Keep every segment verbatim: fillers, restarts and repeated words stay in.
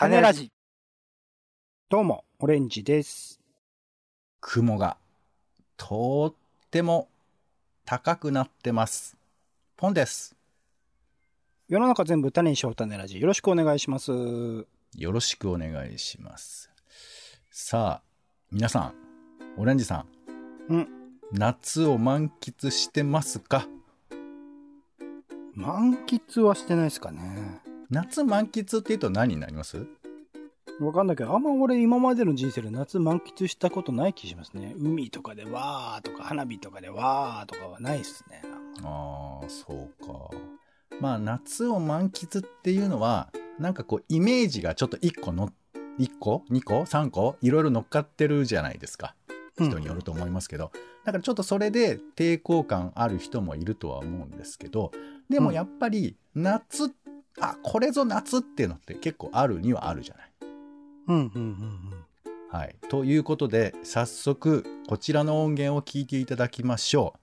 タネラジ。どうもオレンジです。雲がとっても高くなってます。ポンです。世の中全部種にしようタネラジ、よろしくお願いします。よろしくお願いします。さあ皆さん、オレンジさん、うん、夏を満喫してますか？満喫はしてないですかね。夏満喫って言うと何になります？わかんないけど、あんま俺今までの人生で夏満喫したことない気しますね。海とかでわーとか花火とかでわーとかはないっすね。ああ、そうか。まあ夏を満喫っていうのはなんかこうイメージがちょっといっこのいっこにこさんこいろいろ乗っかってるじゃないですか。人によると思いますけど、うん、だからちょっとそれで抵抗感ある人もいるとは思うんですけど、でもやっぱり夏、うん、あ、これぞ夏っていうのって結構あるにはあるじゃない。うんうんうんうん。はい。ということで早速こちらの音源を聞いていただきましょう。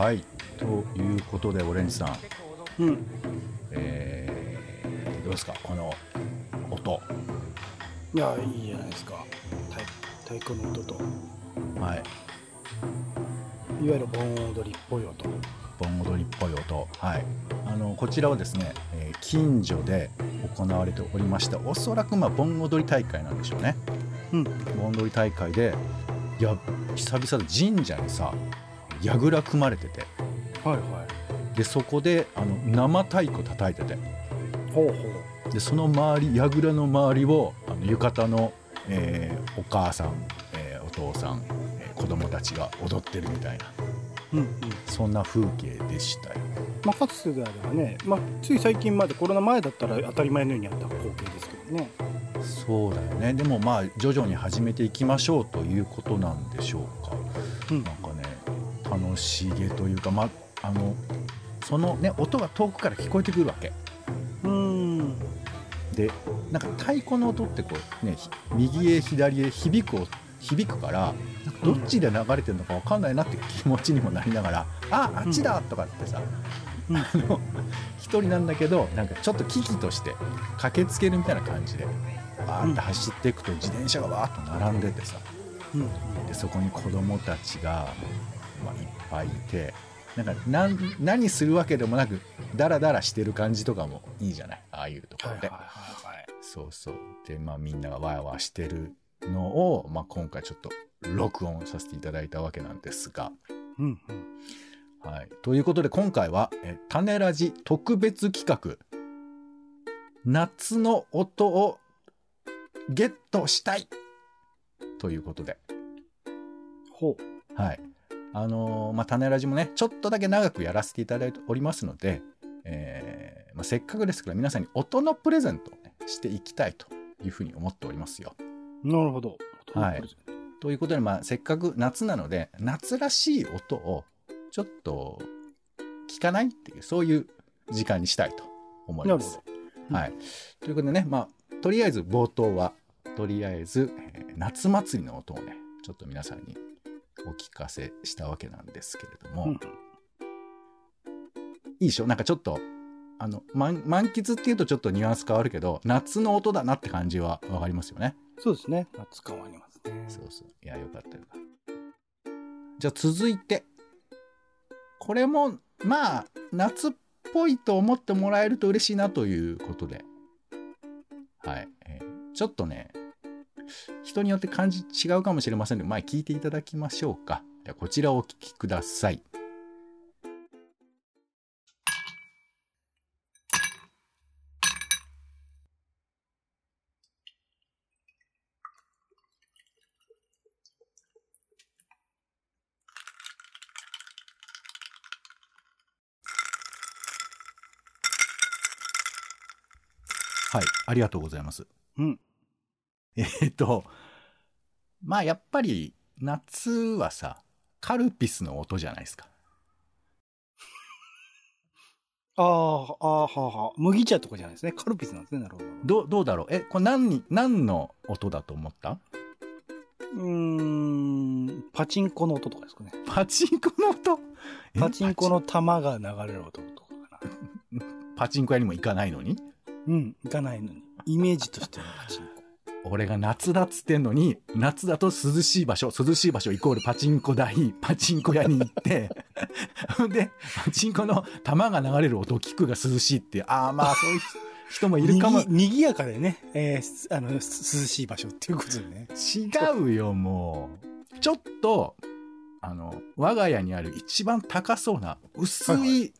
はい、ということでオレンジさん、うん、えー、どうですかこの音。いや、いいじゃないですか。太鼓の音と、はい、いわゆる盆踊りっぽい音。盆踊りっぽい音、はい、あのこちらはですね、えー、近所で行われておりました。おそらくまあ盆踊り大会なんでしょうね、うん、盆踊り大会で、いや久々で神社にさやぐら組まれてて、はいはい、でそこであの生太鼓叩いてて、ほうほう、でその周り、やぐらの周りをあの浴衣の、えー、お母さん、えー、お父さん、えー、子供たちが踊ってるみたいな、うんうん、そんな風景でしたよ。まあ、かつてであればね、まあ、つい最近までコロナ前だったら当たり前のようにあった光景ですけどね。そうだよね。でもまあ徐々に始めていきましょうということなんでしょうか、うん、なんかね楽しげというか、まあのそのね音が遠くから聞こえてくるわけ。うーん。で、なんか太鼓の音ってこうね右へ左へ響く響くから、どっちで流れてるのか分かんないなって気持ちにもなりながら、うん、あ、あっちだとかってさ、うん、あの一人なんだけどなんかちょっと危機として駆けつけるみたいな感じで、バーって走っていくと自転車がわーっと並んでてさ、うん、でそこに子供たちがまあ、いっぱいいて、なんか 何, 何するわけでもなくダラダラしてる感じとかもいいじゃない、ああいうところで、はいはいはいはい、そうそう。で、まあ、みんながワーワーしてるのを、まあ、今回ちょっと録音させていただいたわけなんですが、うんうん、はい、ということで今回はえタネラジ特別企画、夏の音をゲットしたいということで、ほう、はい、あのーまあ、タネラジもねちょっとだけ長くやらせていただいておりますので、えーまあ、せっかくですから皆さんに音のプレゼントを、ね、していきたいというふうに思っておりますよ。なるほど、はい、ということで、まあ、せっかく夏なので夏らしい音をちょっと聞かないっていう、そういう時間にしたいと思います。うん、はい、ということでね、まあ、とりあえず冒頭はとりあえず、えー、夏祭りの音をねちょっと皆さんにお聞かせしたわけなんですけれども、うん、いいでしょ、なんかちょっとあの、ま、満喫っていうとちょっとニュアンス変わるけど夏の音だなって感じは分かりますよね。そうですね、夏感はありますね。そうそう、いやよかったよかった。じゃあ続いてこれもまあ夏っぽいと思ってもらえると嬉しいなということで、はい、えー、ちょっとね人によって感じ違うかもしれませんので、前聞いていただきましょうか。ではこちらをお聞きください。はい、ありがとうございます。うん。えー、っと、まあやっぱり夏はさ、カルピスの音じゃないですか。あーあーはーはー、麦茶とかじゃないですね、カルピスなんですね。なるほど。ど、どうだろう、え、これ何、何の音だと思った？うーん、パチンコの音とかですかね。パチンコの音？パチンコの玉が流れる音とかかな。パチンコ屋にも行かないのに？うん、行かないのに。イメージとしてのパチンコ。俺が夏だっつってんのに、夏だと涼しい場所、涼しい場所イコールパチンコ台、パチンコ屋に行って、で、パチンコの玉が流れる音を聞くが涼しいって、ああまあそういう人もいるかも。にぎやかでね、えー、あの、涼しい場所っていうことでね。違うよ、もう。ちょっと、あの、我が家にある一番高そうな、薄い、はいはい、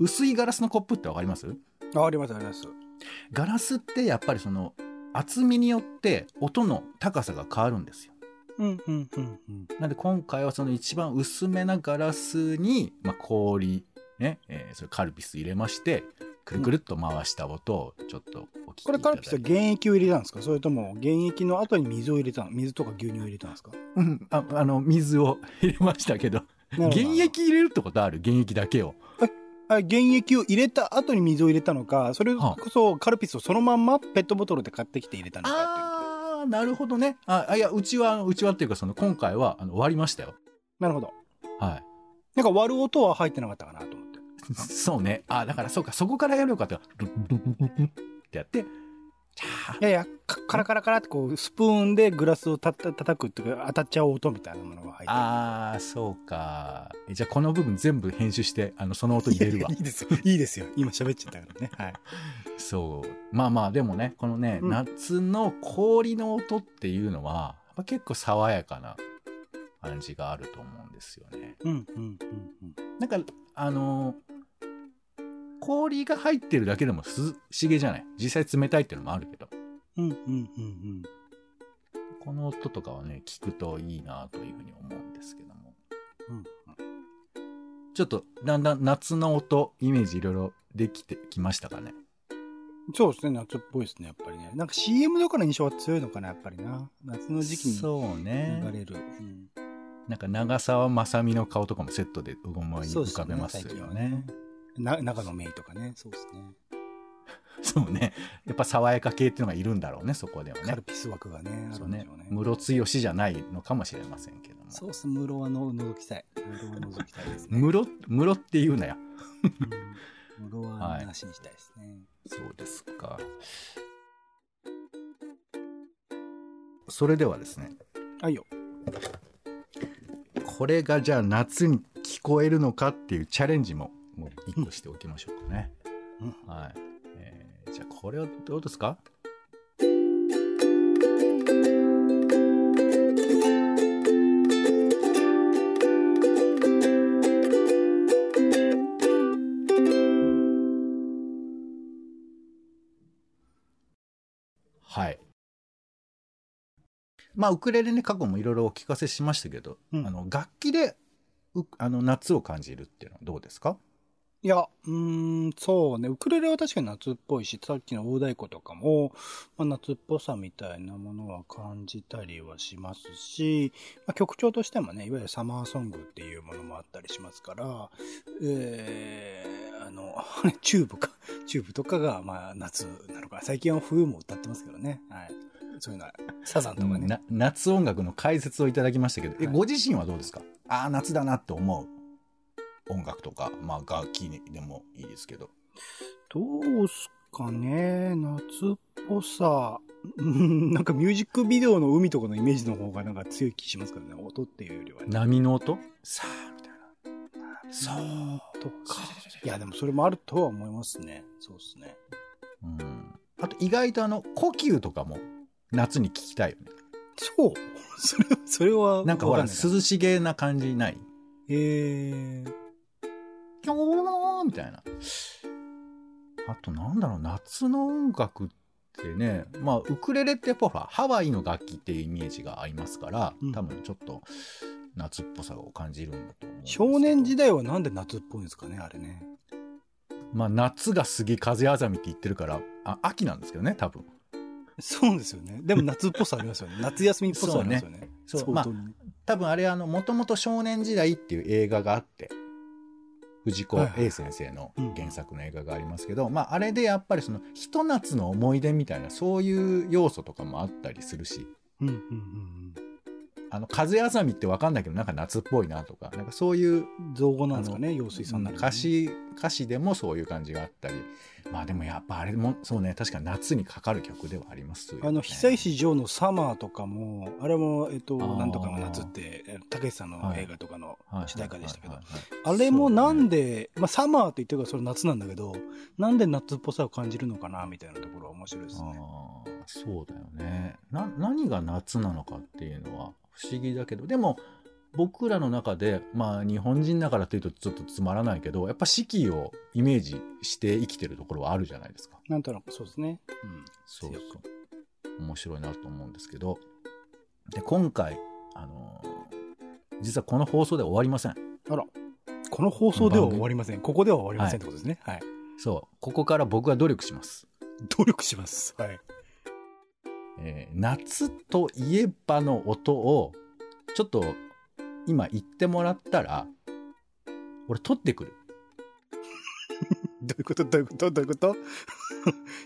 薄いガラスのコップってわかります？あ、あります、あります。ガラスってやっぱりその、厚みによって音の高さが変わるんですよ。うんうんうんうん。なんで今回はその一番薄めなガラスに、まあ、氷ね、えー、それカルピス入れましてくるくるっと回した音をちょっとお聞きいただいて、うん、これカルピスは原液を入れたんですか、それとも原液の後に水を入れたの、水とか牛乳を入れたんですか？うん、あ、あの水を入れましたけど、原液入れるってことある？原液だけを。原液を入れた後に水を入れたのか、それこそカルピスをそのまんまペットボトルで買ってきて入れたのかっていう。ああ、なるほどね。あ、いや、うちは、うちはっていうか、その、今回は、あの、割りましたよ。なるほど。はい。なんか割る音は入ってなかったかなと思って。そうね。あ、だからそうか、そこからやるのかって、ルッルッルッルッルッってやって、いやいや、カラカラカラってこう、スプーンでグラスをたた叩くっていうか、当たっちゃう音みたいなものが入ってる。ああ、そうか。じゃあこの部分全部編集して、あの、その音入れるわ。いいですよ。いいですよ。今喋っちゃったからね。はい。そう。まあまあ、でもね、このね、うん、夏の氷の音っていうのは、やっぱ結構爽やかな感じがあると思うんですよね。うんうんうんうん。なんか、あのー、氷が入ってるだけでも涼しげじゃない。実際冷たいっていうのもあるけど。うんうんうんうん。この音とかはね、聞くといいなというふうに思うんですけども。うんうん、ちょっとだんだん夏の音イメージいろいろできてきましたかね。そうですね、夏っぽいですねやっぱりね。なんか シーエム とかの印象は強いのかなやっぱりな。夏の時期に流れる。そうね。うん、なんか長澤まさみの顔とかもセットで思い浮かべますよね。な中のメイとかね、そうですね。そうね。やっぱ爽やか系っていうのがいるんだろうね、そこではね。カルピス枠がね、あるんでしょうね。ムロツヨシじゃないのかもしれませんけども。そうです、ムロはの覗きたい。ムロは覗きたいですね。ムロ、ムロって言うなよ。ムロはなしにしたいですね、はい。そうですか。それではですね。はいよ。これがじゃあ夏に聞こえるのかっていうチャレンジももう一個しておきましょうかね。うん、はい、えー。じゃあこれはどうですか？はい。まあウクレレね、過去もいろいろお聞かせしましたけど、うん、あの楽器であの夏を感じるっていうのはどうですか？いや、うーん、そうね。ウクレレは確かに夏っぽいし、さっきの大太鼓とかも、まあ、夏っぽさみたいなものは感じたりはしますし、まあ、曲調としてもね、いわゆるサマーソングっていうものもあったりしますから、えー、あの、チューブか、チューブとかが、まあ、夏なのか、最近は冬も歌ってますけどね。はい。そういうのは、サザンとかね。夏音楽の解説をいただきましたけど、え、はい、ご自身はどうですか？ああ、夏だなって思う。音楽とか、まあ、楽器でもいいですけど。どうすかね、夏っぽさ。なんかミュージックビデオの海とかのイメージの方がなんか強い気しますからね、音っていうよりは、ね。波の音さあ、みたいな。そう。とか。いや、でもそれもあるとは思いますね。そうですね。うん。あと意外とあの、呼吸とかも夏に聞きたいよね。そうそれ、それは。なんかほら、涼しげな感じない？えー。キョーみたいな。あとなんだろう、夏の音楽ってね、まあウクレレってやっぱほらハワイの楽器っていうイメージがありますから、うん、多分ちょっと夏っぽさを感じるんだと思うんですけど。少年時代はなんで夏っぽいんですかねあれね。まあ、夏が過ぎ風あざみって言ってるから、あ、秋なんですけどね、多分。そうですよね。でも夏っぽさありますよね。夏休みっぽさありますよね。そうね。そう、まあ、多分あれ、あの、もともと少年時代っていう映画があって、藤子 A 先生の原作の映画がありますけど、はいはい、うん、まあ、あれでやっぱりその、ひと夏の思い出みたいな、そういう要素とかもあったりするし、うんうんうんうん。あの風あざみって分かんないけどなんか夏っぽいなとか、なんかそういう造語なんですかね、陽水さんの、ね、歌詞歌詞でもそういう感じがあったり、まあでもやっぱあれもそうね、確か夏にかかる曲ではありますよ、ね、あの久石譲のサマーとかもあれもえっとなんとかの夏ってたけしさんの映画とかの主題歌でしたけど、あれもなんで、ね、まあサマーって言ってるからそれ夏なんだけど、なんで夏っぽさを感じるのかなみたいなところは面白いですね。あ、そうだよね。な何が夏なのかっていうのは不思議だけど、でも僕らの中で、まあ日本人だからというとちょっとつまらないけど、やっぱ四季をイメージして生きてるところはあるじゃないですか。なんとなくそうですね。うん、そうそう、面白いなと思うんですけど、で今回あのー、実はこの放送では終わりません。あら、この放送では終わりません。ここでは終わりませんってことですね。はい。はい、そう、ここから僕は努力します。努力します。はい。えー、夏といえばの音をちょっと今言ってもらったら俺取ってくる。どういうことどういうことどういうこと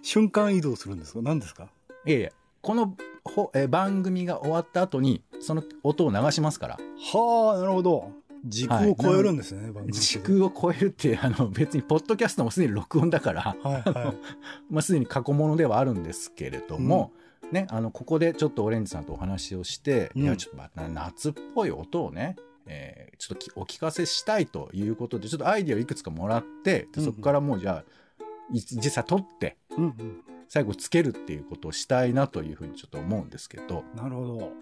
瞬間移動するんですか、何ですか。いやいや、このほ、えー、番組が終わった後にその音を流しますから。はあ、なるほど。時空を超えるんですね、はい、番組。時空を超えるって、あの、別に、ポッドキャストもすでに録音だから、はいはい、まあ、すでに過去物ではあるんですけれども、うん、ね、あの、ここでちょっとオレンジさんとお話をして、うん、いや、ちょっとまた夏っぽい音をね、えー、ちょっとお聞かせしたいということで、ちょっとアイディアをいくつかもらって、でそこからもう、じゃあ、実際取って、うんうん、最後つけるっていうことをしたいなというふうにちょっと思うんですけど。なるほど。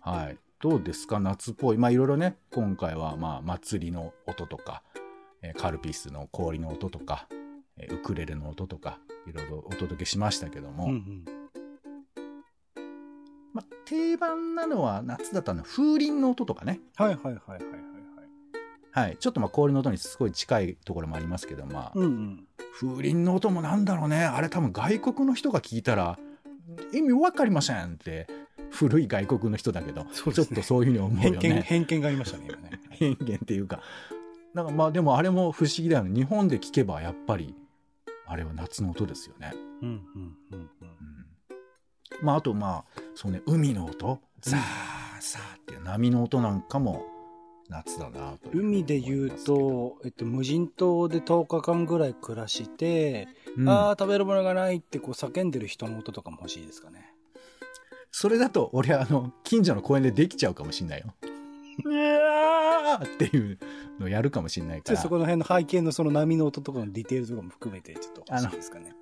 はい。どうですか、夏っぽい。まあいろいろね、今回はまあ祭りの音とか、えー、カルピスの氷の音とか、えー、ウクレレの音とか、いろいろお届けしましたけども、うんうん、まあ定番なのは夏だったのは風鈴の音とかね。はいはいはいはいはいはい。はい、ちょっとまあ氷の音にすごい近いところもありますけど、まあ、うんうん、風鈴の音もなんだろうね。あれ多分外国の人が聞いたら意味わかりませんって。古い外国の人だけど、ね、ちょっとそういうふうに思うよね。偏見、偏見がありましたね、今ね。偏見っていうか。なんかまあでもあれも不思議だよね。日本で聞けばやっぱり、あれは夏の音ですよね。うん、うん、うん、うん。まああとまあ、そうね、海の音、ザー、ザーっていう波の音なんかも夏だなという。海で言うと、えっと、無人島でとおかかんぐらい暮らして、うん、ああ、食べるものがないってこう叫んでる人の音とかも欲しいですかね。それだと、俺、あの、近所の公園でできちゃうかもしんないよ。うわーっていうのをやるかもしんないから。ちょっとそこの辺の背景のその波の音とかのディテールとかも含めて、ちょっと欲しいですかね。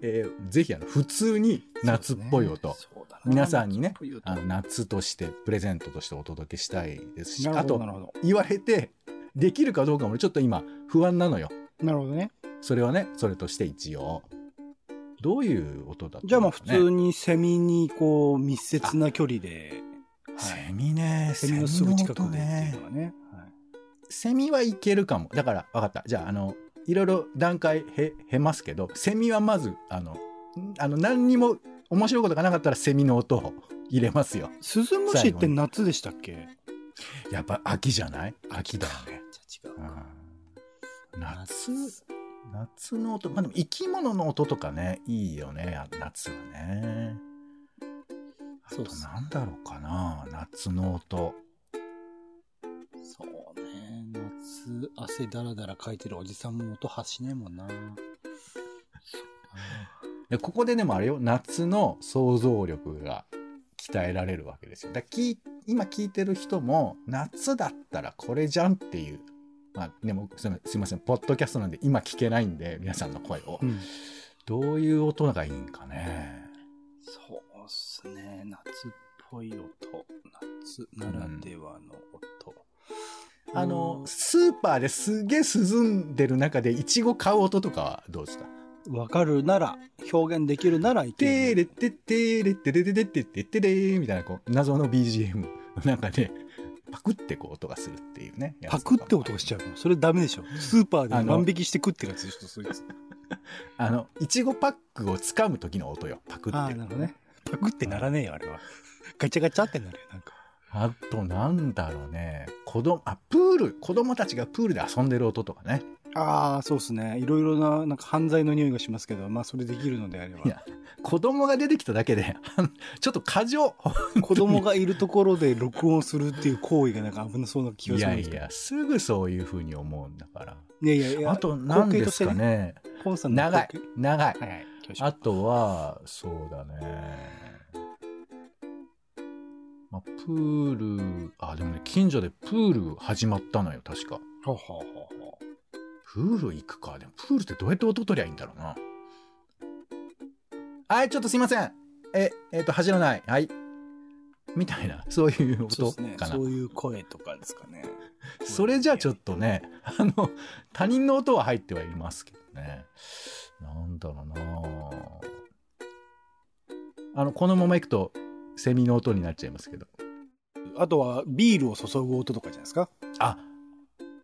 えー、ぜひ、あの、普通に夏っぽい音。そうだね。皆さんにね、あの、夏として、プレゼントとしてお届けしたいですし、あと、言われて、できるかどうかもちょっと今、不安なのよ。なるほどね。それはね、それとして一応。どういう音だったのかね。じゃあまあ普通にセミにこう密接な距離で。はい、セミね。セミのすぐ近くでっていうのはね。はい、セミはいけるかも。だから分かった。じゃああの、いろいろ段階へ、へますけど、セミはまず、あの、あの何にも面白いことがなかったらセミの音を入れますよ。スズムシって夏でしたっけ？やっぱ秋じゃない？秋だよね。じゃあ違うか。うん、夏。夏の音、まあ、でも生き物の音とかね、いいよね、夏はね。あとなんだろうかな、夏の音。そうね、夏、汗だらだらかいてるおじさんも音発しないもんな。でここででもあれよ、夏の想像力が鍛えられるわけですよ。だから聞今聞いてる人も、夏だったらこれじゃんっていう。まあ、でもそのすいません、ポッドキャストなんで今聞けないんで、皆さんの声を、うん、どういう音がいいんかね。そうっすね、夏っぽい音、夏ならではの音、うん、あのスーパーですげえ涼んでる中でイチゴ買う音とかはどうですか。わかるなら、表現できるならいける。テーレテテーレテレテテテテテレーみたいなこう謎の ビージーエム の中でパクってこう音がするっていうね。パクって音がしちゃうの、それダメでしょ。スーパーで万引きして食ってるやつでしょ、そういうやつ。あのいちごパックを掴む時の音よ、パクって。ああ、なるほどね。パクってならねえよあれは。ガチャガチャってなるよなんか。あとなんだろうね、子供あプール子供たちがプールで遊んでる音とかね。ああ、そうですね。いろいろな、なんか犯罪の匂いがしますけど、まあそれできるのであれば。いや、子供が出てきただけで、ちょっと過剰。子供がいるところで録音するっていう行為がなんか危なそうな気がするんですけど。いやいや、すぐそういう風に思うんだから。いやいやいや。あと何ですかね。ポンさんの長い長い。はいはい。あとはそうだね。まあ、プール、あでもね、近所でプール始まったのよ確か。はあはあはあ。プール行くか。でもプールってどうやって音取りゃいいんだろうな。はい、ちょっとすいません。え、えっと、走らない。はい。みたいな、そういう音かな。そういう声とかですかね。それじゃあちょっとね、あの、他人の音は入ってはいますけどね。なんだろうな。あの、このまま行くと、セミの音になっちゃいますけど。あとは、ビールを注ぐ音とかじゃないですか。あ、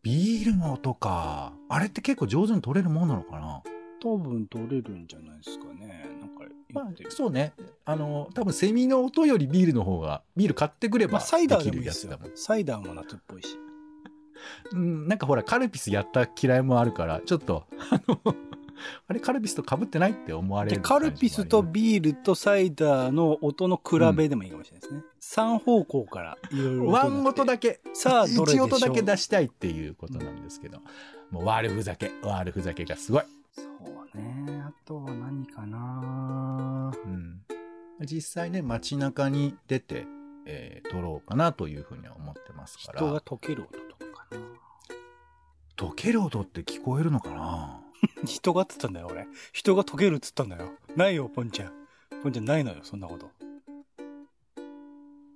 ビールの音か。あれって結構上手に取れるものなのかな。多分取れるんじゃないですかね。なんか言って、まあ、そうね。あの多分セミの音よりビールの方が、ビール買ってくればできるやつだもん。まあ、サイダーも夏っぽいし。うん、なんかほらカルピスやった嫌いもあるから、ちょっとあのあれカルピスと被ってないって思われる。カルピスとビールとサイダーの音の比べでもいいかもしれないですね。うん、さん方向からいろいろ。ワン音だけ、さあどれでしょう。いち音だけ出したいっていうことなんですけど、うん、もう悪ふざけ、悪ふざけがすごい。そうね。あとは何かな。うん。実際ね、街中に出て、えー、撮ろうかなというふうには思ってますから。人が溶ける音とかかな。溶ける音って聞こえるのかな。人がっつったんだよ俺。人が溶けるっつったんだよ。ないよポンちゃん。ポンちゃんないのよそんなこと。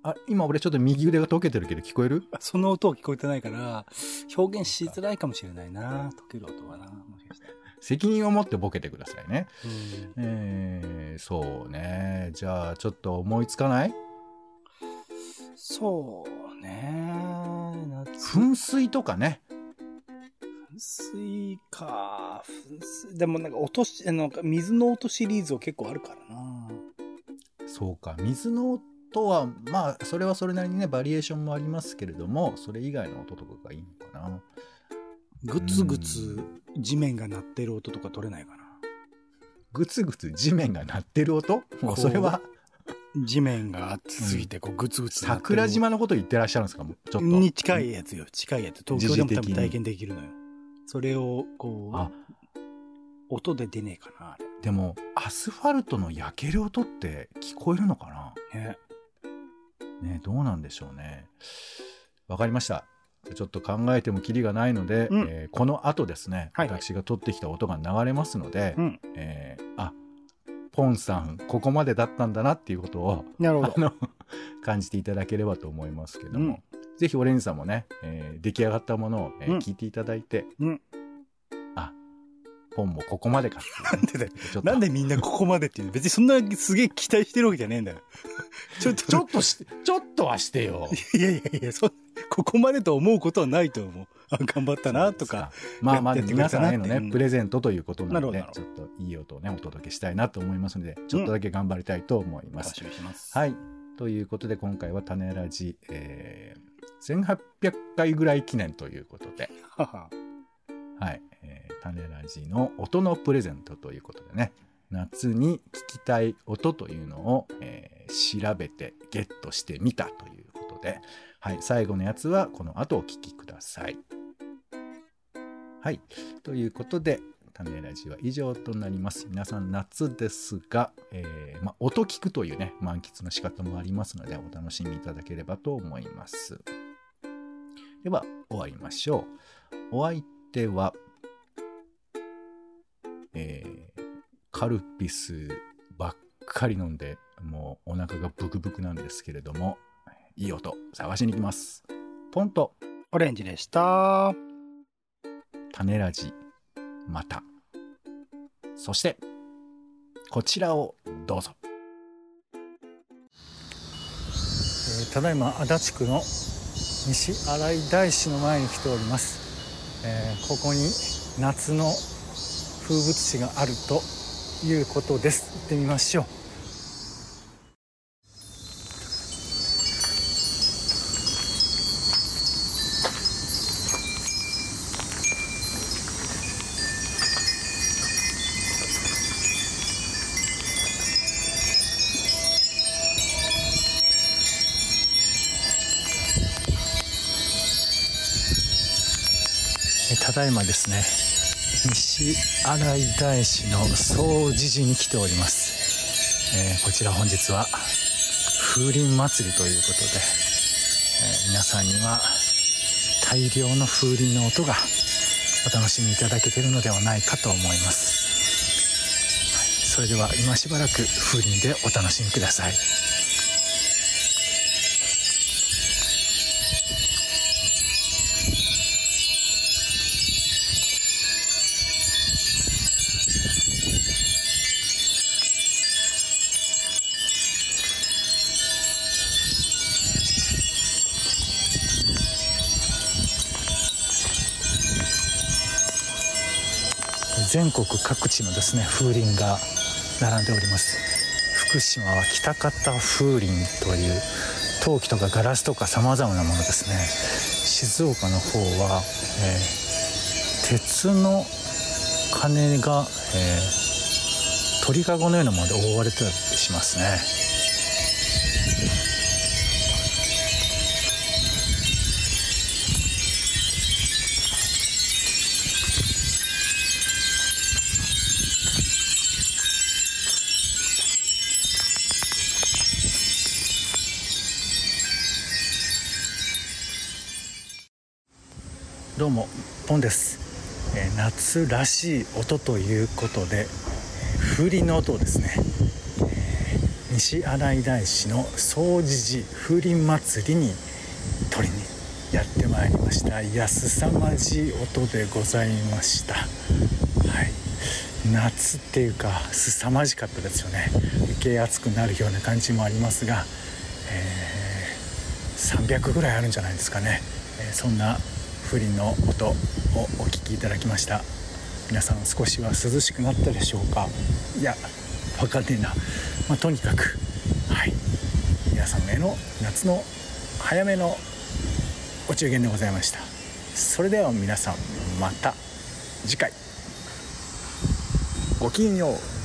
あ、今俺ちょっと右腕が溶けてるけど聞こえる？その音は聞こえてないから表現しづらいかもしれないな。溶ける音はな。もしかして責任を持ってボケてくださいね。うん、えー、そうね。じゃあちょっと思いつかない？そうね。噴水とかね。噴水か。噴水でもなんか音し、なんか水の音シリーズは結構あるからな。そうか、水の音はまあそれはそれなりにねバリエーションもありますけれども、それ以外の音とかがいいのかな。グツグツ地面が鳴ってる音とか取れないかな。グツグツ地面が鳴ってる音？もうそれは地面が熱すぎてこうグツグツ鳴ってる。桜島のこと言ってらっしゃるんですか？もうちょっとに近いやつよ、近いやつ。東京でも多分体験できるのよ。それをこうあ音で出ねえかなあれ。でもアスファルトの焼ける音って聞こえるのかな。ねね、どうなんでしょうね。わかりました。ちょっと考えてもキリがないので、うん、えー、この後ですね、はいはい、私が取ってきた音が流れますので、うん、えー、あポンさんここまでだったんだなっていうことをなるほどあの感じていただければと思いますけども。うん、ぜひオレンジさんもね、えー、出来上がったものを、えーうん、聞いていただいて、うん、あ、ポンもここまでかっていう、ね、なんでだ、なんでみんなここまでっていうの。別にそんなすげえ期待してるわけじゃねえんだよ。ちょっとちょっとしちょっとはしてよ。いやいやいや、そここまでと思うことはないと思う。あ、頑張ったなとか、まあまあ皆さんへのね、うん、プレゼントということなので、ちょっといい音をねお届けしたいなと思いますので、ちょっとだけ頑張りたいと思います。うん、はい。ということで今回はタネラジ、えーせんはっぴゃくかいぐらい記念ということで、はい、えー、タネラジの音のプレゼントということでね、夏に聞きたい音というのを、えー、調べてゲットしてみたということで、はい、最後のやつはこの後お聞きください。はい、ということでタネラジは以上となります。皆さん夏ですが、えーま、音聞くというね満喫の仕方もありますので、お楽しみいただければと思います。では終わりましょう。お相手は、えー、カルピスばっかり飲んでもうお腹がブクブクなんですけれども、いい音探しに行きます。ポンとオレンジでした。タネラジまた、そしてこちらをどうぞ。えー、ただいま足立区の西新井大師の前に来ております、えー、ここに夏の風物詩があるということです。行ってみましょう。ただいまですね、西新井大師の総持寺に来ております、えー、こちら本日は風鈴祭りということで、えー、皆さんには大量の風鈴の音がお楽しみいただけているのではないかと思います、はい、それでは今しばらく風鈴でお楽しみください。全国各地のですね風鈴が並んでおります。福島は北方風鈴という陶器とかガラスとかさまざまなものですね。静岡の方は、えー、鉄の鐘が、えー、鳥かごのようなもので覆われてたりしますね。どうもポンです、えー、夏らしい音ということで、えー、風鈴の音をですね、えー、西新井大師の総持寺風鈴祭りに取りにやってまいりました。安さまじい音でございました、はい、夏っていうか凄まじかったですよね。余計暑くなるような感じもありますが、えー、さんびゃくぐらいあるんじゃないですかね、えー、そんな風鈴の音をお聞きいただきました。皆さん少しは涼しくなったでしょうか。いやわかんねえな、まあ、とにかく、はい、皆さんへの夏の早めのお中元でございました。それでは皆さんまた次回ごきげんよう。